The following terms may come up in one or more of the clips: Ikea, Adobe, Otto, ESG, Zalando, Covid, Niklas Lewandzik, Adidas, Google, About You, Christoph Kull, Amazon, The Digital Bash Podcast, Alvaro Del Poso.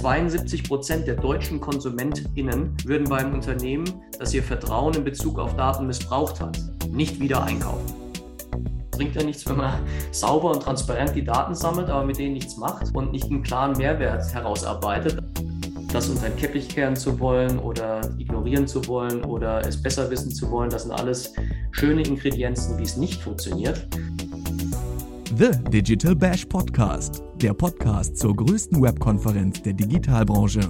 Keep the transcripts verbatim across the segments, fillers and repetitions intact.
zweiundsiebzig Prozent der deutschen KonsumentInnen würden bei einem Unternehmen, das ihr Vertrauen in Bezug auf Daten missbraucht hat, nicht wieder einkaufen. Bringt ja nichts, wenn man sauber und transparent die Daten sammelt, aber mit denen nichts macht und nicht einen klaren Mehrwert herausarbeitet. Das unter den Teppich kehren zu wollen oder ignorieren zu wollen oder es besser wissen zu wollen, das sind alles schöne Ingredienzen, wie es nicht funktioniert. The Digital Bash Podcast, der Podcast zur größten Webkonferenz der Digitalbranche.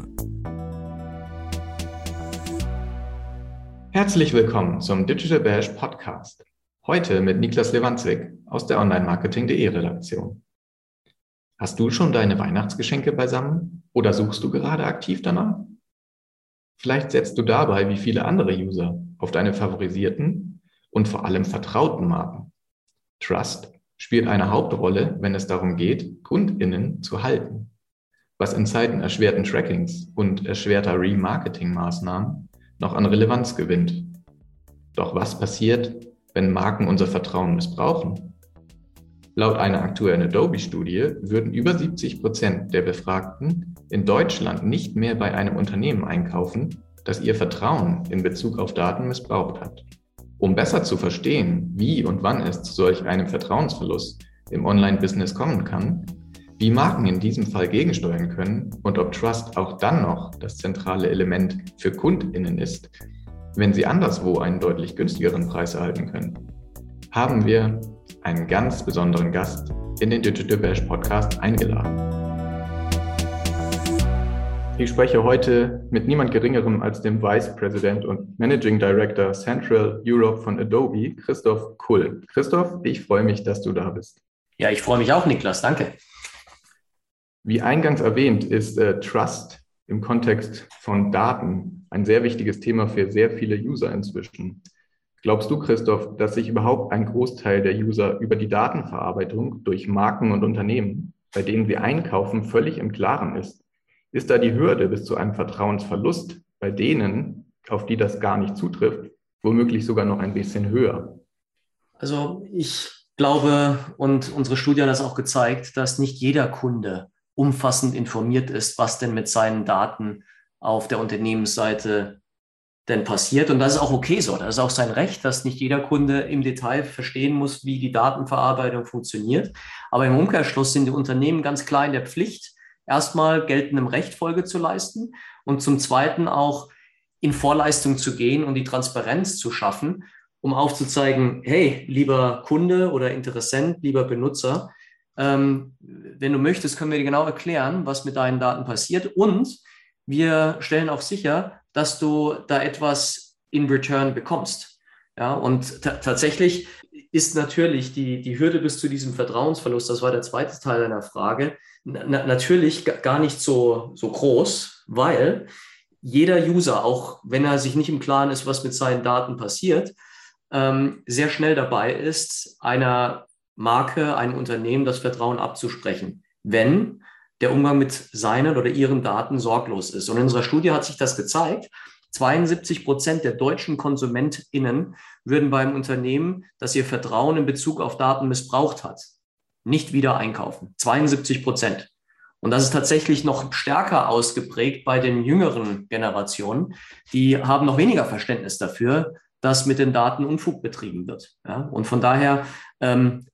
Herzlich willkommen zum Digital Bash Podcast. Heute mit Niklas Lewandzik aus der Online-Marketing.de Redaktion. Hast du schon deine Weihnachtsgeschenke beisammen oder suchst du gerade aktiv danach? Vielleicht setzt du dabei, wie viele andere User, auf deine favorisierten und vor allem vertrauten Marken. Trust spielt eine Hauptrolle, wenn es darum geht, KundInnen zu halten, was in Zeiten erschwerten Trackings und erschwerter Remarketing-Maßnahmen noch an Relevanz gewinnt. Doch was passiert, wenn Marken unser Vertrauen missbrauchen? Laut einer aktuellen Adobe-Studie würden über siebzig Prozent der Befragten in Deutschland nicht mehr bei einem Unternehmen einkaufen, das ihr Vertrauen in Bezug auf Daten missbraucht hat. Um besser zu verstehen, wie und wann es zu solch einem Vertrauensverlust im Online-Business kommen kann, wie Marken in diesem Fall gegensteuern können und ob Trust auch dann noch das zentrale Element für KundInnen ist, wenn sie anderswo einen deutlich günstigeren Preis erhalten können, haben wir einen ganz besonderen Gast in den Digital Bash Podcast eingeladen. Ich spreche heute mit niemand Geringerem als dem Vice President und Managing Director Central Europe von Adobe, Christoph Kull. Christoph, ich freue mich, dass du da bist. Ja, ich freue mich auch, Niklas. Danke. Wie eingangs erwähnt, ist äh, Trust im Kontext von Daten ein sehr wichtiges Thema für sehr viele User inzwischen. Glaubst du, Christoph, dass sich überhaupt ein Großteil der User über die Datenverarbeitung durch Marken und Unternehmen, bei denen wir einkaufen, völlig im Klaren ist? Ist da die Hürde bis zu einem Vertrauensverlust bei denen, auf die das gar nicht zutrifft, womöglich sogar noch ein bisschen höher? Also ich glaube, und unsere Studie hat das auch gezeigt, dass nicht jeder Kunde umfassend informiert ist, was denn mit seinen Daten auf der Unternehmensseite passiert. denn passiert. Und das ist auch okay so. Das ist auch sein Recht, dass nicht jeder Kunde im Detail verstehen muss, wie die Datenverarbeitung funktioniert. Aber im Umkehrschluss sind die Unternehmen ganz klar in der Pflicht, erstmal geltendem Recht Folge zu leisten und zum Zweiten auch in Vorleistung zu gehen und die Transparenz zu schaffen, um aufzuzeigen, hey, lieber Kunde oder Interessent, lieber Benutzer, ähm, wenn du möchtest, können wir dir genau erklären, was mit deinen Daten passiert. Und wir stellen auch sicher, dass du da etwas in return bekommst. Ja, und t- tatsächlich ist natürlich die, die Hürde bis zu diesem Vertrauensverlust, das war der zweite Teil deiner Frage, na- natürlich g- gar nicht so, so groß, weil jeder User, auch wenn er sich nicht im Klaren ist, was mit seinen Daten passiert, ähm, sehr schnell dabei ist, einer Marke, einem Unternehmen das Vertrauen abzusprechen, wenn der Umgang mit seinen oder ihren Daten sorglos ist. Und in unserer Studie hat sich das gezeigt. zweiundsiebzig Prozent der deutschen KonsumentInnen würden bei einem Unternehmen, das ihr Vertrauen in Bezug auf Daten missbraucht hat, nicht wieder einkaufen. zweiundsiebzig Prozent. Und das ist tatsächlich noch stärker ausgeprägt bei den jüngeren Generationen. Die haben noch weniger Verständnis dafür, dass mit den Daten Unfug betrieben wird. Ja? Und von daher, ähm,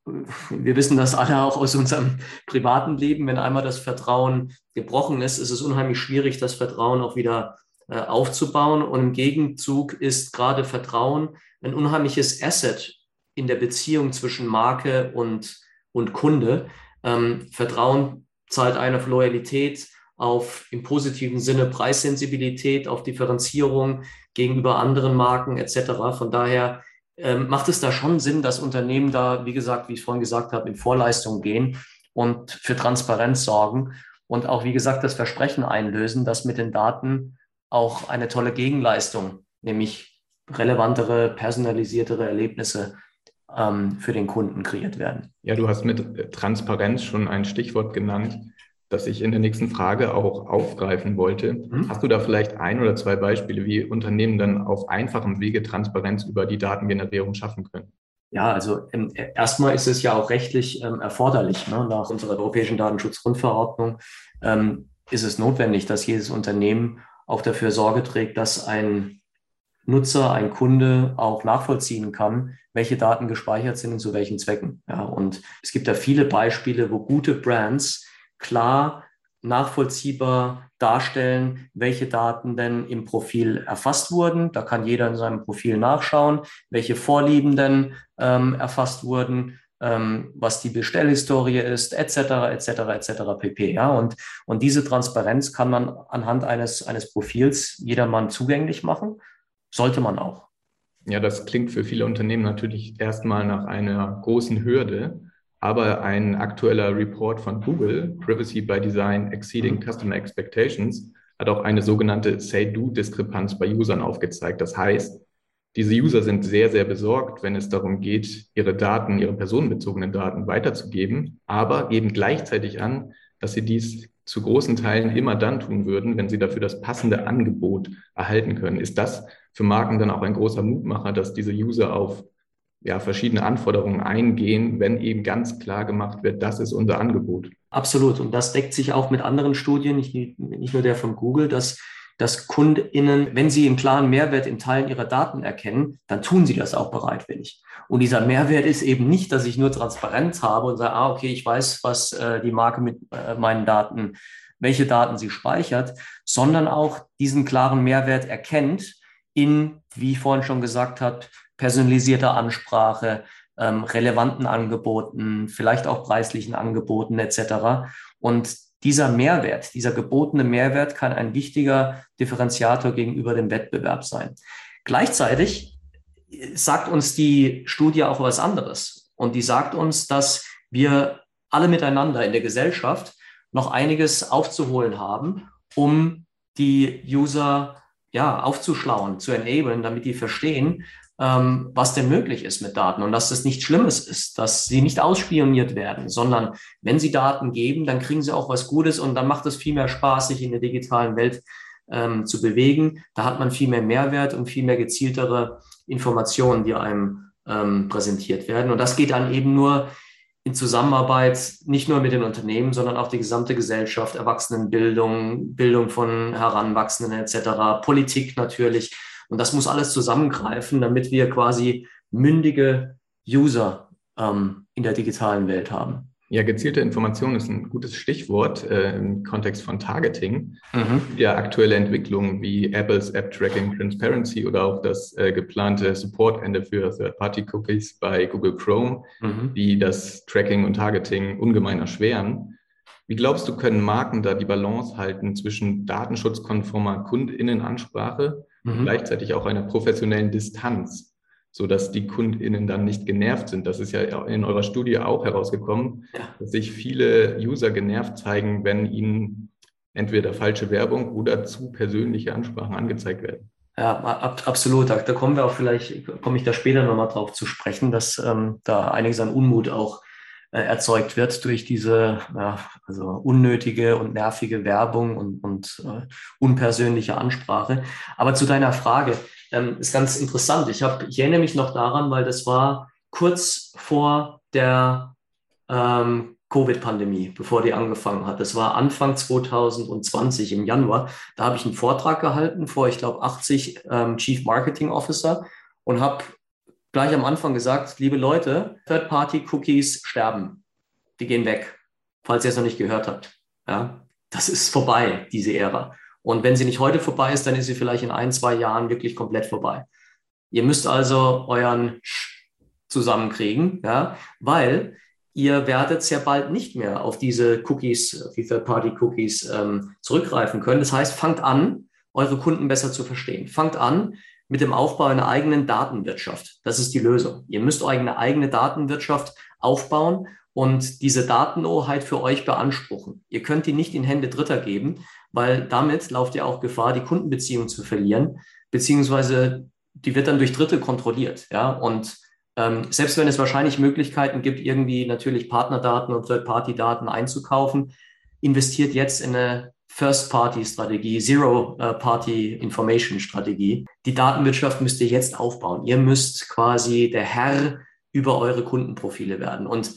wir wissen das alle auch aus unserem privaten Leben, wenn einmal das Vertrauen gebrochen ist, ist es unheimlich schwierig, das Vertrauen auch wieder äh, aufzubauen. Und im Gegenzug ist gerade Vertrauen ein unheimliches Asset in der Beziehung zwischen Marke und, und Kunde. Ähm, Vertrauen zahlt ein auf Loyalität, auf im positiven Sinne Preissensibilität, auf Differenzierung gegenüber anderen Marken et cetera. Von daher ähm, macht es da schon Sinn, dass Unternehmen da, wie gesagt, wie ich vorhin gesagt habe, in Vorleistung gehen und für Transparenz sorgen und auch, wie gesagt, das Versprechen einlösen, dass mit den Daten auch eine tolle Gegenleistung, nämlich relevantere, personalisiertere Erlebnisse ähm, für den Kunden kreiert werden. Ja, du hast mit Transparenz schon ein Stichwort genannt, das ich in der nächsten Frage auch aufgreifen wollte. Mhm. Hast du da vielleicht ein oder zwei Beispiele, wie Unternehmen dann auf einfachem Wege Transparenz über die Datengenerierung schaffen können? Ja, also ähm, erstmal ist es ja auch rechtlich ähm, erforderlich, ne? Nach unserer europäischen Datenschutzgrundverordnung ähm, ist es notwendig, dass jedes Unternehmen auch dafür Sorge trägt, dass ein Nutzer, ein Kunde auch nachvollziehen kann, welche Daten gespeichert sind und zu welchen Zwecken. Ja, und es gibt da viele Beispiele, wo gute Brands klar nachvollziehbar darstellen, welche Daten denn im Profil erfasst wurden. Da kann jeder in seinem Profil nachschauen, welche Vorlieben denn ähm, erfasst wurden, ähm, was die Bestellhistorie ist, et cetera et cetera et cetera pp. Ja, und, und diese Transparenz kann man anhand eines, eines Profils jedermann zugänglich machen. Sollte man auch. Ja, das klingt für viele Unternehmen natürlich erstmal nach einer großen Hürde, aber ein aktueller Report von Google, Privacy by Design Exceeding Customer Expectations, hat auch eine sogenannte Say-Do-Diskrepanz bei Usern aufgezeigt. Das heißt, diese User sind sehr, sehr besorgt, wenn es darum geht, ihre Daten, ihre personenbezogenen Daten weiterzugeben, aber geben gleichzeitig an, dass sie dies zu großen Teilen immer dann tun würden, wenn sie dafür das passende Angebot erhalten können. Ist das für Marken dann auch ein großer Mutmacher, dass diese User auf ja, verschiedene Anforderungen eingehen, wenn eben ganz klar gemacht wird, das ist unser Angebot? Absolut. Und das deckt sich auch mit anderen Studien, nicht, nicht nur der von Google, dass, dass KundInnen, wenn sie einen klaren Mehrwert in Teilen ihrer Daten erkennen, dann tun sie das auch bereitwillig. Und dieser Mehrwert ist eben nicht, dass ich nur Transparenz habe und sage, ah, okay, ich weiß, was äh, die Marke mit äh, meinen Daten, welche Daten sie speichert, sondern auch diesen klaren Mehrwert erkennt in, wie ich vorhin schon gesagt habe, personalisierter Ansprache, ähm, relevanten Angeboten, vielleicht auch preislichen Angeboten et cetera. Und dieser Mehrwert, dieser gebotene Mehrwert kann ein wichtiger Differenziator gegenüber dem Wettbewerb sein. Gleichzeitig sagt uns die Studie auch was anderes. Und die sagt uns, dass wir alle miteinander in der Gesellschaft noch einiges aufzuholen haben, um die User ja, aufzuschlauen, zu enablen, damit die verstehen, ähm, was denn möglich ist mit Daten und dass das nichts Schlimmes ist, dass sie nicht ausspioniert werden, sondern wenn sie Daten geben, dann kriegen sie auch was Gutes und dann macht es viel mehr Spaß, sich in der digitalen Welt ähm, zu bewegen. Da hat man viel mehr Mehrwert und viel mehr gezieltere Informationen, die einem ähm, präsentiert werden. Und das geht dann eben nur in Zusammenarbeit nicht nur mit den Unternehmen, sondern auch die gesamte Gesellschaft, Erwachsenenbildung, Bildung von Heranwachsenden et cetera, Politik natürlich. Und das muss alles zusammengreifen, damit wir quasi mündige User ähm, in der digitalen Welt haben. Ja, gezielte Information ist ein gutes Stichwort äh, im Kontext von Targeting. Mhm. Ja, aktuelle Entwicklungen wie Apples App-Tracking Transparency oder auch das äh, geplante Supportende für Third-Party-Cookies bei Google Chrome, mhm. die das Tracking und Targeting ungemein erschweren. Wie glaubst du, können Marken da die Balance halten zwischen datenschutzkonformer KundInnenansprache und gleichzeitig auch einer professionellen Distanz, sodass die KundInnen dann nicht genervt sind? Das ist ja in eurer Studie auch herausgekommen, ja. dass sich viele User genervt zeigen, wenn ihnen entweder falsche Werbung oder zu persönliche Ansprachen angezeigt werden. Ja, ab, absolut. Da, da kommen wir auch vielleicht, komme ich da später nochmal drauf zu sprechen, dass ähm, da einiges an Unmut auch äh, erzeugt wird durch diese ja, also unnötige und nervige Werbung und, und äh, unpersönliche Ansprache. Aber zu deiner Frage, ähm, ist ganz interessant. Ich, hab, ich erinnere mich noch daran, weil das war kurz vor der ähm, Covid-Pandemie, bevor die angefangen hat. Das war Anfang zwanzig zwanzig im Januar. Da habe ich einen Vortrag gehalten vor, ich glaube, achtzig ähm, Chief Marketing Officer und habe gleich am Anfang gesagt, liebe Leute, Third-Party-Cookies sterben. Die gehen weg, falls ihr es noch nicht gehört habt. Ja, das ist vorbei, diese Ära. Und wenn sie nicht heute vorbei ist, dann ist sie vielleicht in ein, zwei Jahren wirklich komplett vorbei. Ihr müsst also euren Sch zusammenkriegen, ja, weil ihr werdet sehr bald nicht mehr auf diese Cookies, die Third-Party-Cookies ähm, zurückgreifen können. Das heißt, fangt an, eure Kunden besser zu verstehen. Fangt an mit dem Aufbau einer eigenen Datenwirtschaft. Das ist die Lösung. Ihr müsst eure eigene, eigene Datenwirtschaft aufbauen und diese Datenhoheit für euch beanspruchen. Ihr könnt die nicht in Hände Dritter geben, weil damit lauft ihr auch Gefahr, die Kundenbeziehung zu verlieren, beziehungsweise die wird dann durch Dritte kontrolliert. Ja? Und ähm, selbst wenn es wahrscheinlich Möglichkeiten gibt, irgendwie natürlich Partnerdaten und Third-Party-Daten einzukaufen, investiert jetzt in eine First-Party-Strategie, Zero-Party-Information-Strategie. Die Datenwirtschaft müsst ihr jetzt aufbauen. Ihr müsst quasi der Herr über eure Kundenprofile werden. Und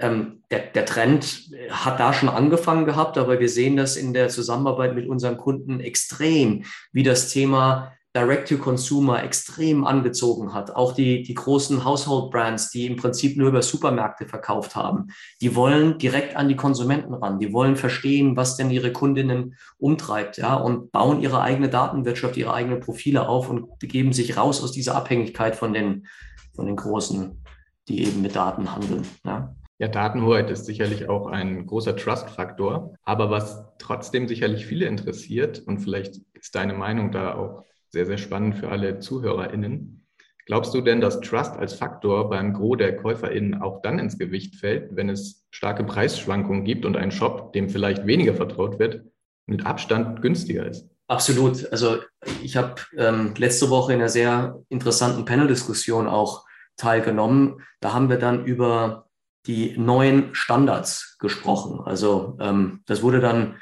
Ähm, der, der Trend hat da schon angefangen gehabt, aber wir sehen das in der Zusammenarbeit mit unseren Kunden extrem, wie das Thema Direct-to-Consumer extrem angezogen hat. Auch die, die großen Household-Brands, die im Prinzip nur über Supermärkte verkauft haben, die wollen direkt an die Konsumenten ran. Die wollen verstehen, was denn ihre Kundinnen umtreibt, ja, und bauen ihre eigene Datenwirtschaft, ihre eigenen Profile auf und begeben sich raus aus dieser Abhängigkeit von den, von den Großen, die eben mit Daten handeln, ja. Ja, Datenhoheit ist sicherlich auch ein großer Trust-Faktor. Aber was trotzdem sicherlich viele interessiert, und vielleicht ist deine Meinung da auch sehr, sehr spannend für alle ZuhörerInnen. Glaubst du denn, dass Trust als Faktor beim Gros der KäuferInnen auch dann ins Gewicht fällt, wenn es starke Preisschwankungen gibt und ein Shop, dem vielleicht weniger vertraut wird, mit Abstand günstiger ist? Absolut. Also ich habe ähm, letzte Woche in einer sehr interessanten Panel-Diskussion auch teilgenommen. Da haben wir dann über die neuen Standards gesprochen. Also ähm, das wurde dann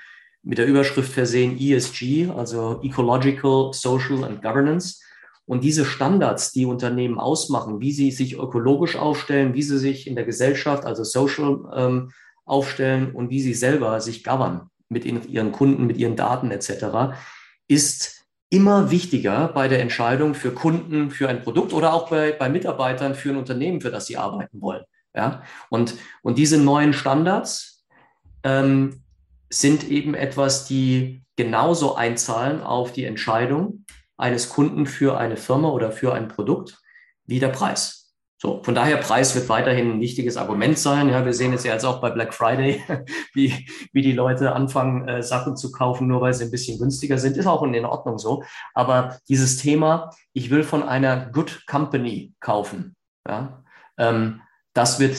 mit der Überschrift versehen E S G, also Ecological, Social and Governance. Und diese Standards, die Unternehmen ausmachen, wie sie sich ökologisch aufstellen, wie sie sich in der Gesellschaft, also social, ähm, aufstellen und wie sie selber sich governen mit ihren Kunden, mit ihren Daten et cetera, ist immer wichtiger bei der Entscheidung für Kunden, für ein Produkt oder auch bei, bei Mitarbeitern, für ein Unternehmen, für das sie arbeiten wollen. Ja? Und, und diese neuen Standards ähm, sind eben etwas, die genauso einzahlen auf die Entscheidung eines Kunden für eine Firma oder für ein Produkt wie der Preis. So, von daher, Preis wird weiterhin ein wichtiges Argument sein. Ja, wir sehen es ja jetzt auch bei Black Friday, wie, wie die Leute anfangen, äh, Sachen zu kaufen, nur weil sie ein bisschen günstiger sind. Ist auch in Ordnung so. Aber dieses Thema, ich will von einer Good Company kaufen, ja, ähm, das wird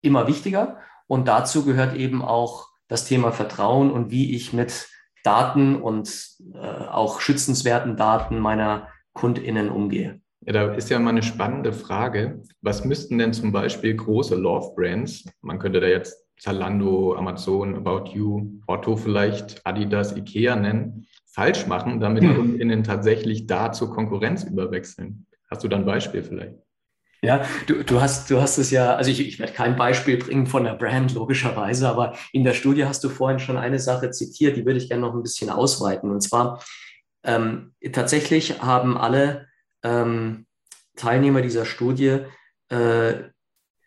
immer wichtiger. Und dazu gehört eben auch das Thema Vertrauen und wie ich mit Daten und äh, auch schützenswerten Daten meiner KundInnen umgehe. Ja, da ist ja mal eine spannende Frage. Was müssten denn zum Beispiel große Love Brands, man könnte da jetzt Zalando, Amazon, About You, Otto vielleicht, Adidas, Ikea nennen, falsch machen, damit hm. KundInnen tatsächlich da zur Konkurrenz überwechseln? Hast du da ein Beispiel vielleicht? Ja, du, du hast, du hast es ja, also ich, ich werde kein Beispiel bringen von der Brand, logischerweise, aber in der Studie hast du vorhin schon eine Sache zitiert, die würde ich gerne noch ein bisschen ausweiten. Und zwar, ähm, tatsächlich haben alle ähm, Teilnehmer dieser Studie äh,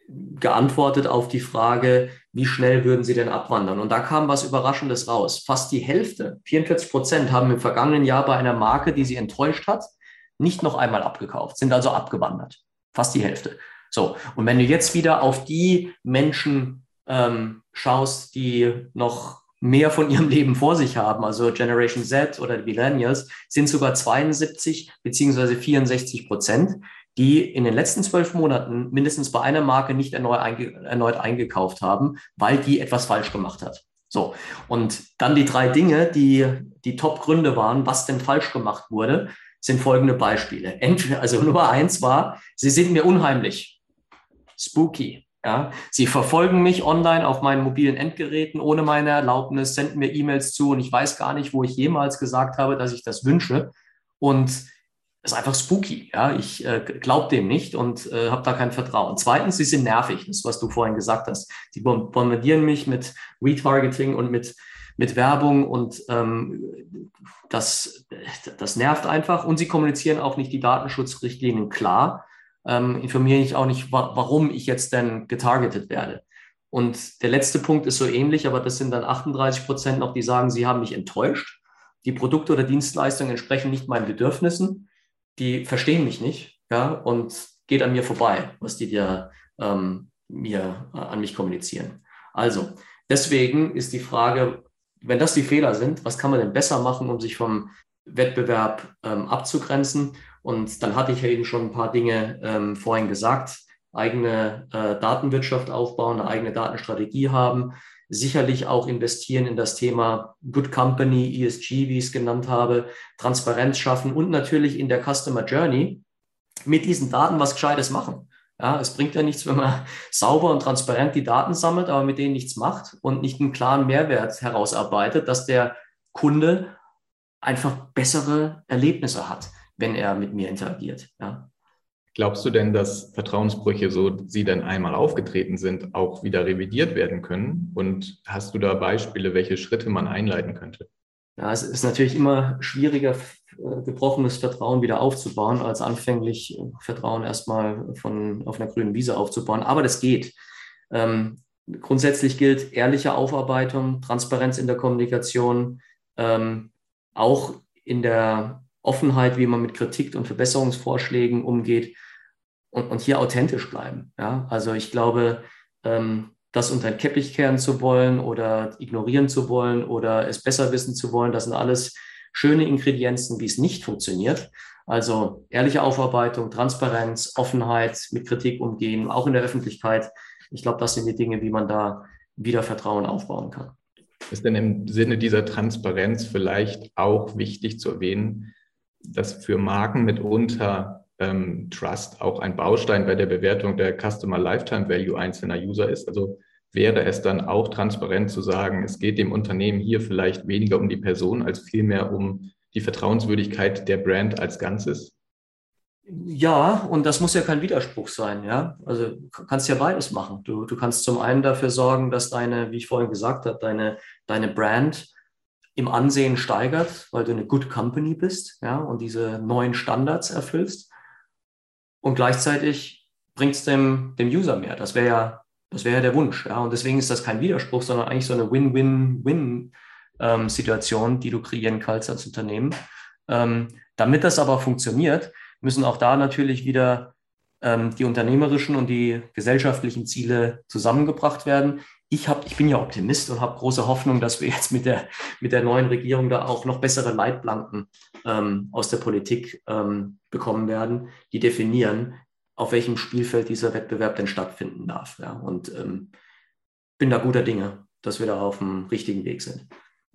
geantwortet auf die Frage, wie schnell würden sie denn abwandern? Und da kam was Überraschendes raus. Fast die Hälfte, vierundvierzig Prozent, haben im vergangenen Jahr bei einer Marke, die sie enttäuscht hat, nicht noch einmal abgekauft, sind also abgewandert. Fast die Hälfte. So, und wenn du jetzt wieder auf die Menschen ähm, schaust, die noch mehr von ihrem Leben vor sich haben, also Generation Z oder die Millennials, sind sogar zweiundsiebzig beziehungsweise vierundsechzig Prozent, die in den letzten zwölf Monaten mindestens bei einer Marke nicht erneut, einge- erneut eingekauft haben, weil die etwas falsch gemacht hat. So, und dann die drei Dinge, die die Top-Gründe waren, was denn falsch gemacht wurde, sind folgende Beispiele. Entweder, also Nummer eins war, sie sind mir unheimlich. Spooky. Ja. Sie verfolgen mich online auf meinen mobilen Endgeräten ohne meine Erlaubnis, senden mir E-Mails zu und ich weiß gar nicht, wo ich jemals gesagt habe, dass ich das wünsche. Und es ist einfach spooky. Ja. Ich äh, glaube dem nicht und äh, habe da kein Vertrauen. Zweitens, sie sind nervig. Das, was du vorhin gesagt hast. Sie bombardieren mich mit Retargeting und mit mit Werbung und ähm, das, das nervt einfach. Und sie kommunizieren auch nicht die Datenschutzrichtlinien klar, ähm, informieren mich auch nicht, wa- warum ich jetzt denn getargetet werde. Und der letzte Punkt ist so ähnlich, aber das sind dann achtunddreißig Prozent noch, die sagen, sie haben mich enttäuscht. Die Produkte oder Dienstleistungen entsprechen nicht meinen Bedürfnissen. Die verstehen mich nicht, ja, und geht an mir vorbei, was die dir, ähm, mir, äh, an mich kommunizieren. Also, deswegen ist die Frage, wenn das die Fehler sind, was kann man denn besser machen, um sich vom Wettbewerb ähm, abzugrenzen? Und dann hatte ich ja eben schon ein paar Dinge ähm, vorhin gesagt. Eigene äh, Datenwirtschaft aufbauen, eine eigene Datenstrategie haben. Sicherlich auch investieren in das Thema Good Company, E S G, wie ich es genannt habe. Transparenz schaffen und natürlich in der Customer Journey mit diesen Daten was Gescheites machen. Ja, es bringt ja nichts, wenn man sauber und transparent die Daten sammelt, aber mit denen nichts macht und nicht einen klaren Mehrwert herausarbeitet, dass der Kunde einfach bessere Erlebnisse hat, wenn er mit mir interagiert. Ja. Glaubst du denn, dass Vertrauensbrüche, so sie dann einmal aufgetreten sind, auch wieder revidiert werden können? Und hast du da Beispiele, welche Schritte man einleiten könnte? Ja, es ist natürlich immer schwieriger, gebrochenes Vertrauen wieder aufzubauen, als anfänglich Vertrauen erstmal von, auf einer grünen Wiese aufzubauen. Aber das geht. Ähm, grundsätzlich gilt ehrliche Aufarbeitung, Transparenz in der Kommunikation, ähm, auch in der Offenheit, wie man mit Kritik und Verbesserungsvorschlägen umgeht und, und hier authentisch bleiben. Ja? Also ich glaube, ähm, das unter den Teppich kehren zu wollen oder ignorieren zu wollen oder es besser wissen zu wollen, das sind alles schöne Ingredienzen, wie es nicht funktioniert. Also ehrliche Aufarbeitung, Transparenz, Offenheit, mit Kritik umgehen, auch in der Öffentlichkeit. Ich glaube, das sind die Dinge, wie man da wieder Vertrauen aufbauen kann. Ist denn im Sinne dieser Transparenz vielleicht auch wichtig zu erwähnen, dass für Marken mitunter ähm, Trust auch ein Baustein bei der Bewertung der Customer Lifetime Value einzelner User ist? Also wäre es dann auch transparent zu sagen, es geht dem Unternehmen hier vielleicht weniger um die Person als vielmehr um die Vertrauenswürdigkeit der Brand als Ganzes? Ja, und das muss ja kein Widerspruch sein, ja. Also du kannst ja beides machen. Du, du kannst zum einen dafür sorgen, dass deine, wie ich vorhin gesagt habe, deine, deine Brand im Ansehen steigert, weil du eine Good Company bist, ja, und diese neuen Standards erfüllst. Und gleichzeitig bringt es dem, dem User mehr. Das wäre ja, das wäre ja der Wunsch, ja. Und deswegen ist das kein Widerspruch, sondern eigentlich so eine Win-Win-Win-Situation, ähm, die du kreieren kannst als Unternehmen. Ähm, damit das aber funktioniert, müssen auch da natürlich wieder ähm, die unternehmerischen und die gesellschaftlichen Ziele zusammengebracht werden. Ich, hab, ich bin ja Optimist und habe große Hoffnung, dass wir jetzt mit der, mit der neuen Regierung da auch noch bessere Leitplanken ähm, aus der Politik ähm, bekommen werden, die definieren, auf welchem Spielfeld dieser Wettbewerb denn stattfinden darf. Ja. Und ähm, bin da guter Dinge, dass wir da auf dem richtigen Weg sind.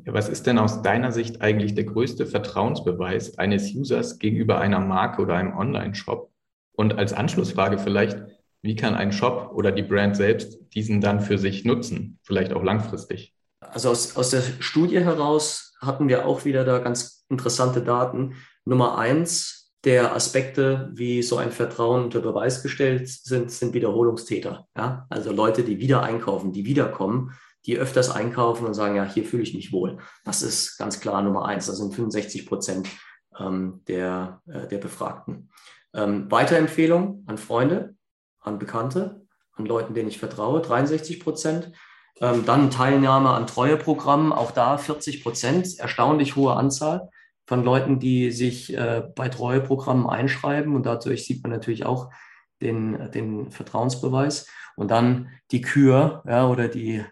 Ja, was ist denn aus deiner Sicht eigentlich der größte Vertrauensbeweis eines Users gegenüber einer Marke oder einem Online-Shop? Und als Anschlussfrage vielleicht, wie kann ein Shop oder die Brand selbst diesen dann für sich nutzen, vielleicht auch langfristig? Also aus, aus der Studie heraus hatten wir auch wieder da ganz interessante Daten. Nummer eins der Aspekte, wie so ein Vertrauen unter Beweis gestellt sind, sind Wiederholungstäter. Ja? Also Leute, die wieder einkaufen, die wiederkommen, die öfters einkaufen und sagen, ja, hier fühle ich mich wohl. Das ist ganz klar Nummer eins. Das sind fünfundsechzig Prozent ähm, der, äh, der Befragten. Ähm, Weiterempfehlung an Freunde, an Bekannte, an Leuten, denen ich vertraue, dreiundsechzig Prozent. Ähm, dann Teilnahme an Treueprogrammen, auch da vierzig Prozent. Erstaunlich hohe Anzahl von Leuten, die sich äh, bei Treueprogrammen einschreiben. Und dadurch sieht man natürlich auch den, den Vertrauensbeweis. Und dann die Kür, ja, oder die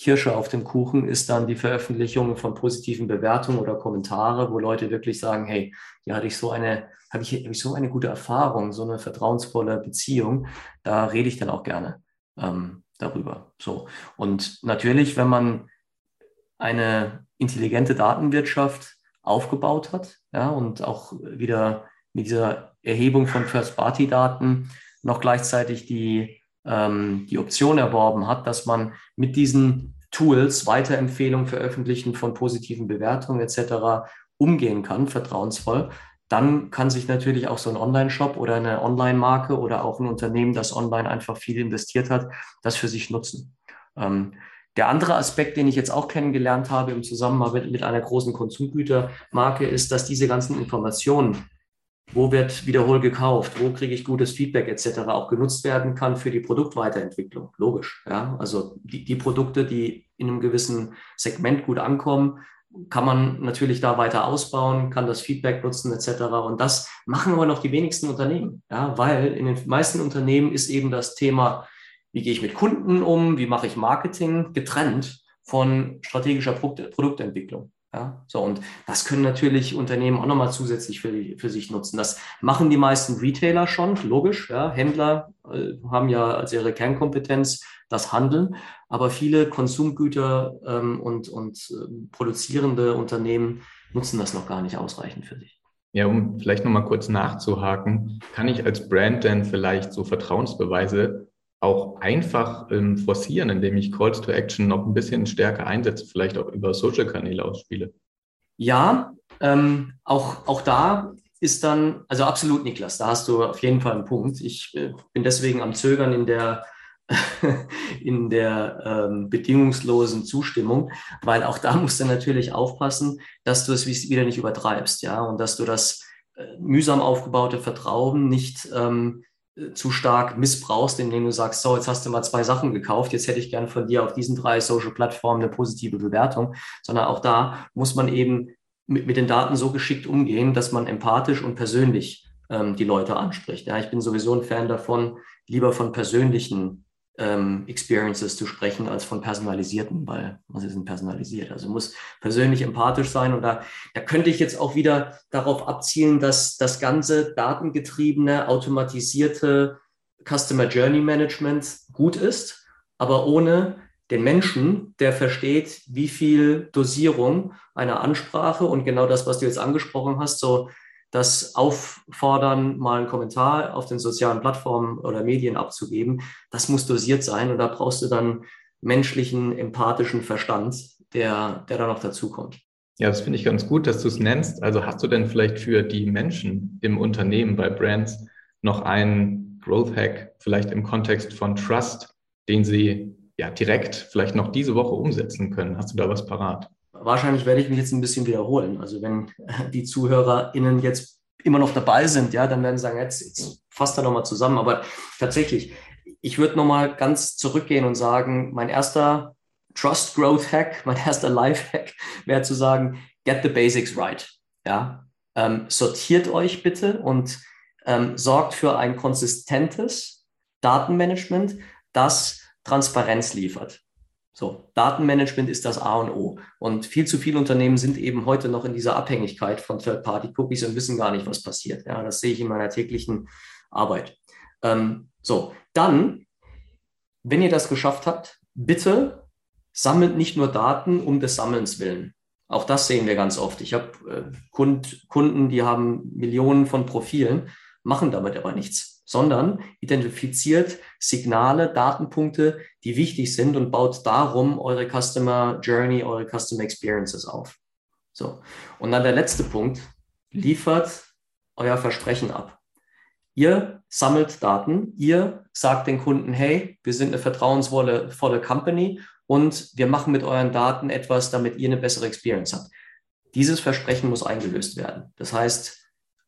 Kirsche auf dem Kuchen ist dann die Veröffentlichung von positiven Bewertungen oder Kommentare, wo Leute wirklich sagen, hey, hier hatte ich so eine, habe ich, hab ich so eine gute Erfahrung, so eine vertrauensvolle Beziehung, da rede ich dann auch gerne ähm, darüber. So. Und natürlich, wenn man eine intelligente Datenwirtschaft aufgebaut hat, ja, und auch wieder mit dieser Erhebung von First-Party-Daten noch gleichzeitig die die Option erworben hat, dass man mit diesen Tools, Weiterempfehlungen, Veröffentlichen von positiven Bewertungen et cetera umgehen kann, vertrauensvoll, dann kann sich natürlich auch so ein Online-Shop oder eine Online-Marke oder auch ein Unternehmen, das online einfach viel investiert hat, das für sich nutzen. Der andere Aspekt, den ich jetzt auch kennengelernt habe im Zusammenhang mit einer großen Konsumgütermarke, ist, dass diese ganzen Informationen, wo wird wiederholt gekauft, wo kriege ich gutes Feedback et cetera, auch genutzt werden kann für die Produktweiterentwicklung, logisch. Ja? Also die, die Produkte, die in einem gewissen Segment gut ankommen, kann man natürlich da weiter ausbauen, kann das Feedback nutzen et cetera. Und das machen aber noch die wenigsten Unternehmen, ja? Weil in den meisten Unternehmen ist eben das Thema, wie gehe ich mit Kunden um, wie mache ich Marketing, getrennt von strategischer Produkt- Produktentwicklung. Ja, so, und das können natürlich Unternehmen auch nochmal zusätzlich für, für sich nutzen. Das machen die meisten Retailer schon, logisch. Ja. Händler äh, haben ja als ihre Kernkompetenz das Handeln, aber viele Konsumgüter ähm, und, und äh, produzierende Unternehmen nutzen das noch gar nicht ausreichend für sich. Ja, um vielleicht nochmal kurz nachzuhaken, kann ich als Brand denn vielleicht so Vertrauensbeweise auch einfach ähm, forcieren, indem ich Calls to Action noch ein bisschen stärker einsetze, vielleicht auch über Social-Kanäle ausspiele? Ja, ähm, auch, auch da ist dann, also absolut, Niklas, da hast du auf jeden Fall einen Punkt. Ich äh, bin deswegen am Zögern in der, in der ähm, bedingungslosen Zustimmung, weil auch da musst du natürlich aufpassen, dass du es wieder nicht übertreibst, ja, und dass du das äh, mühsam aufgebaute Vertrauen nicht ähm, zu stark missbrauchst, indem du sagst, so, jetzt hast du mal zwei Sachen gekauft, jetzt hätte ich gern von dir auf diesen drei Social-Plattformen eine positive Bewertung, sondern auch da muss man eben mit, mit den Daten so geschickt umgehen, dass man empathisch und persönlich ähm, die Leute anspricht. Ja, ich bin sowieso ein Fan davon, lieber von persönlichen ähm, Experiences zu sprechen, als von personalisierten, weil was ist denn personalisiert? Also muss persönlich empathisch sein, und da, da könnte ich jetzt auch wieder darauf abzielen, dass das ganze datengetriebene, automatisierte Customer Journey Management gut ist, aber ohne den Menschen, der versteht, wie viel Dosierung einer Ansprache und genau das, was du jetzt angesprochen hast, so das Auffordern, mal einen Kommentar auf den sozialen Plattformen oder Medien abzugeben, das muss dosiert sein, und da brauchst du dann menschlichen, empathischen Verstand, der, der da noch dazukommt. Ja, das finde ich ganz gut, dass du es nennst. Also hast du denn vielleicht für die Menschen im Unternehmen, bei Brands, noch einen Growth-Hack, vielleicht im Kontext von Trust, den sie ja direkt vielleicht noch diese Woche umsetzen können? Hast du da was parat? Wahrscheinlich werde ich mich jetzt ein bisschen wiederholen. Also wenn die ZuhörerInnen jetzt immer noch dabei sind, ja, dann werden sie sagen, jetzt, jetzt fasst da nochmal zusammen. Aber tatsächlich, ich würde nochmal ganz zurückgehen und sagen, mein erster Trust-Growth-Hack, mein erster Life-Hack wäre zu sagen, get the basics right. Ja? Ähm, sortiert euch bitte und ähm, sorgt für ein konsistentes Datenmanagement, das Transparenz liefert. So, Datenmanagement ist das A und O. Und viel zu viele Unternehmen sind eben heute noch in dieser Abhängigkeit von Third-Party-Cookies und wissen gar nicht, was passiert. Ja, das sehe ich in meiner täglichen Arbeit. Ähm, so, dann, wenn ihr das geschafft habt, bitte sammelt nicht nur Daten um des Sammelns willen. Auch das sehen wir ganz oft. Ich habe äh, Kund, Kunden, die haben Millionen von Profilen, machen damit aber nichts, sondern identifiziert Signale, Datenpunkte, die wichtig sind, und baut darum eure Customer Journey, eure Customer Experiences auf. So. Und dann der letzte Punkt, liefert euer Versprechen ab. Ihr sammelt Daten, ihr sagt den Kunden, hey, wir sind eine vertrauensvolle volle Company und wir machen mit euren Daten etwas, damit ihr eine bessere Experience habt. Dieses Versprechen muss eingelöst werden. Das heißt,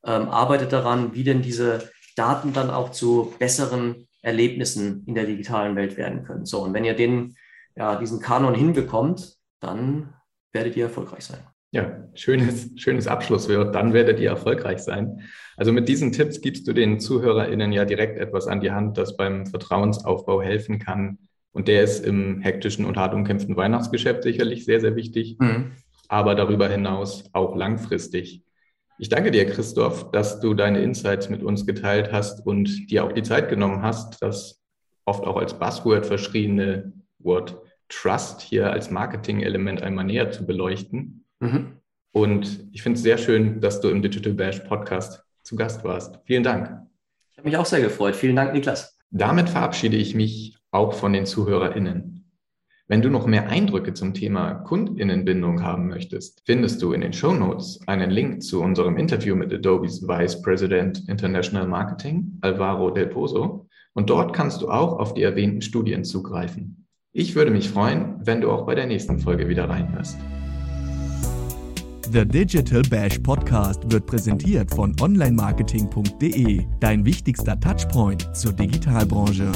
ähm, arbeitet daran, wie denn diese Daten dann auch zu besseren Erlebnissen in der digitalen Welt werden können. So, und wenn ihr den, ja, diesen Kanon hinbekommt, dann werdet ihr erfolgreich sein. Ja, schönes, schönes Abschlusswort. Dann werdet ihr erfolgreich sein. Also mit diesen Tipps gibst du den ZuhörerInnen ja direkt etwas an die Hand, das beim Vertrauensaufbau helfen kann. Und der ist im hektischen und hart umkämpften Weihnachtsgeschäft sicherlich sehr, sehr wichtig, mhm. aber darüber hinaus auch langfristig. Ich danke dir, Christoph, dass du deine Insights mit uns geteilt hast und dir auch die Zeit genommen hast, das oft auch als Buzzword verschriebene Wort Trust hier als Marketing-Element einmal näher zu beleuchten. Mhm. Und ich finde es sehr schön, dass du im Digital Bash Podcast zu Gast warst. Vielen Dank. Ich habe mich auch sehr gefreut. Vielen Dank, Niklas. Damit verabschiede ich mich auch von den ZuhörerInnen. Wenn du noch mehr Eindrücke zum Thema KundInnenbindung haben möchtest, findest du in den Shownotes einen Link zu unserem Interview mit Adobes Vice President International Marketing, Alvaro Del Poso, und dort kannst du auch auf die erwähnten Studien zugreifen. Ich würde mich freuen, wenn du auch bei der nächsten Folge wieder reinhörst. The Digital Bash Podcast wird präsentiert von Online Marketing Punkt de, dein wichtigster Touchpoint zur Digitalbranche.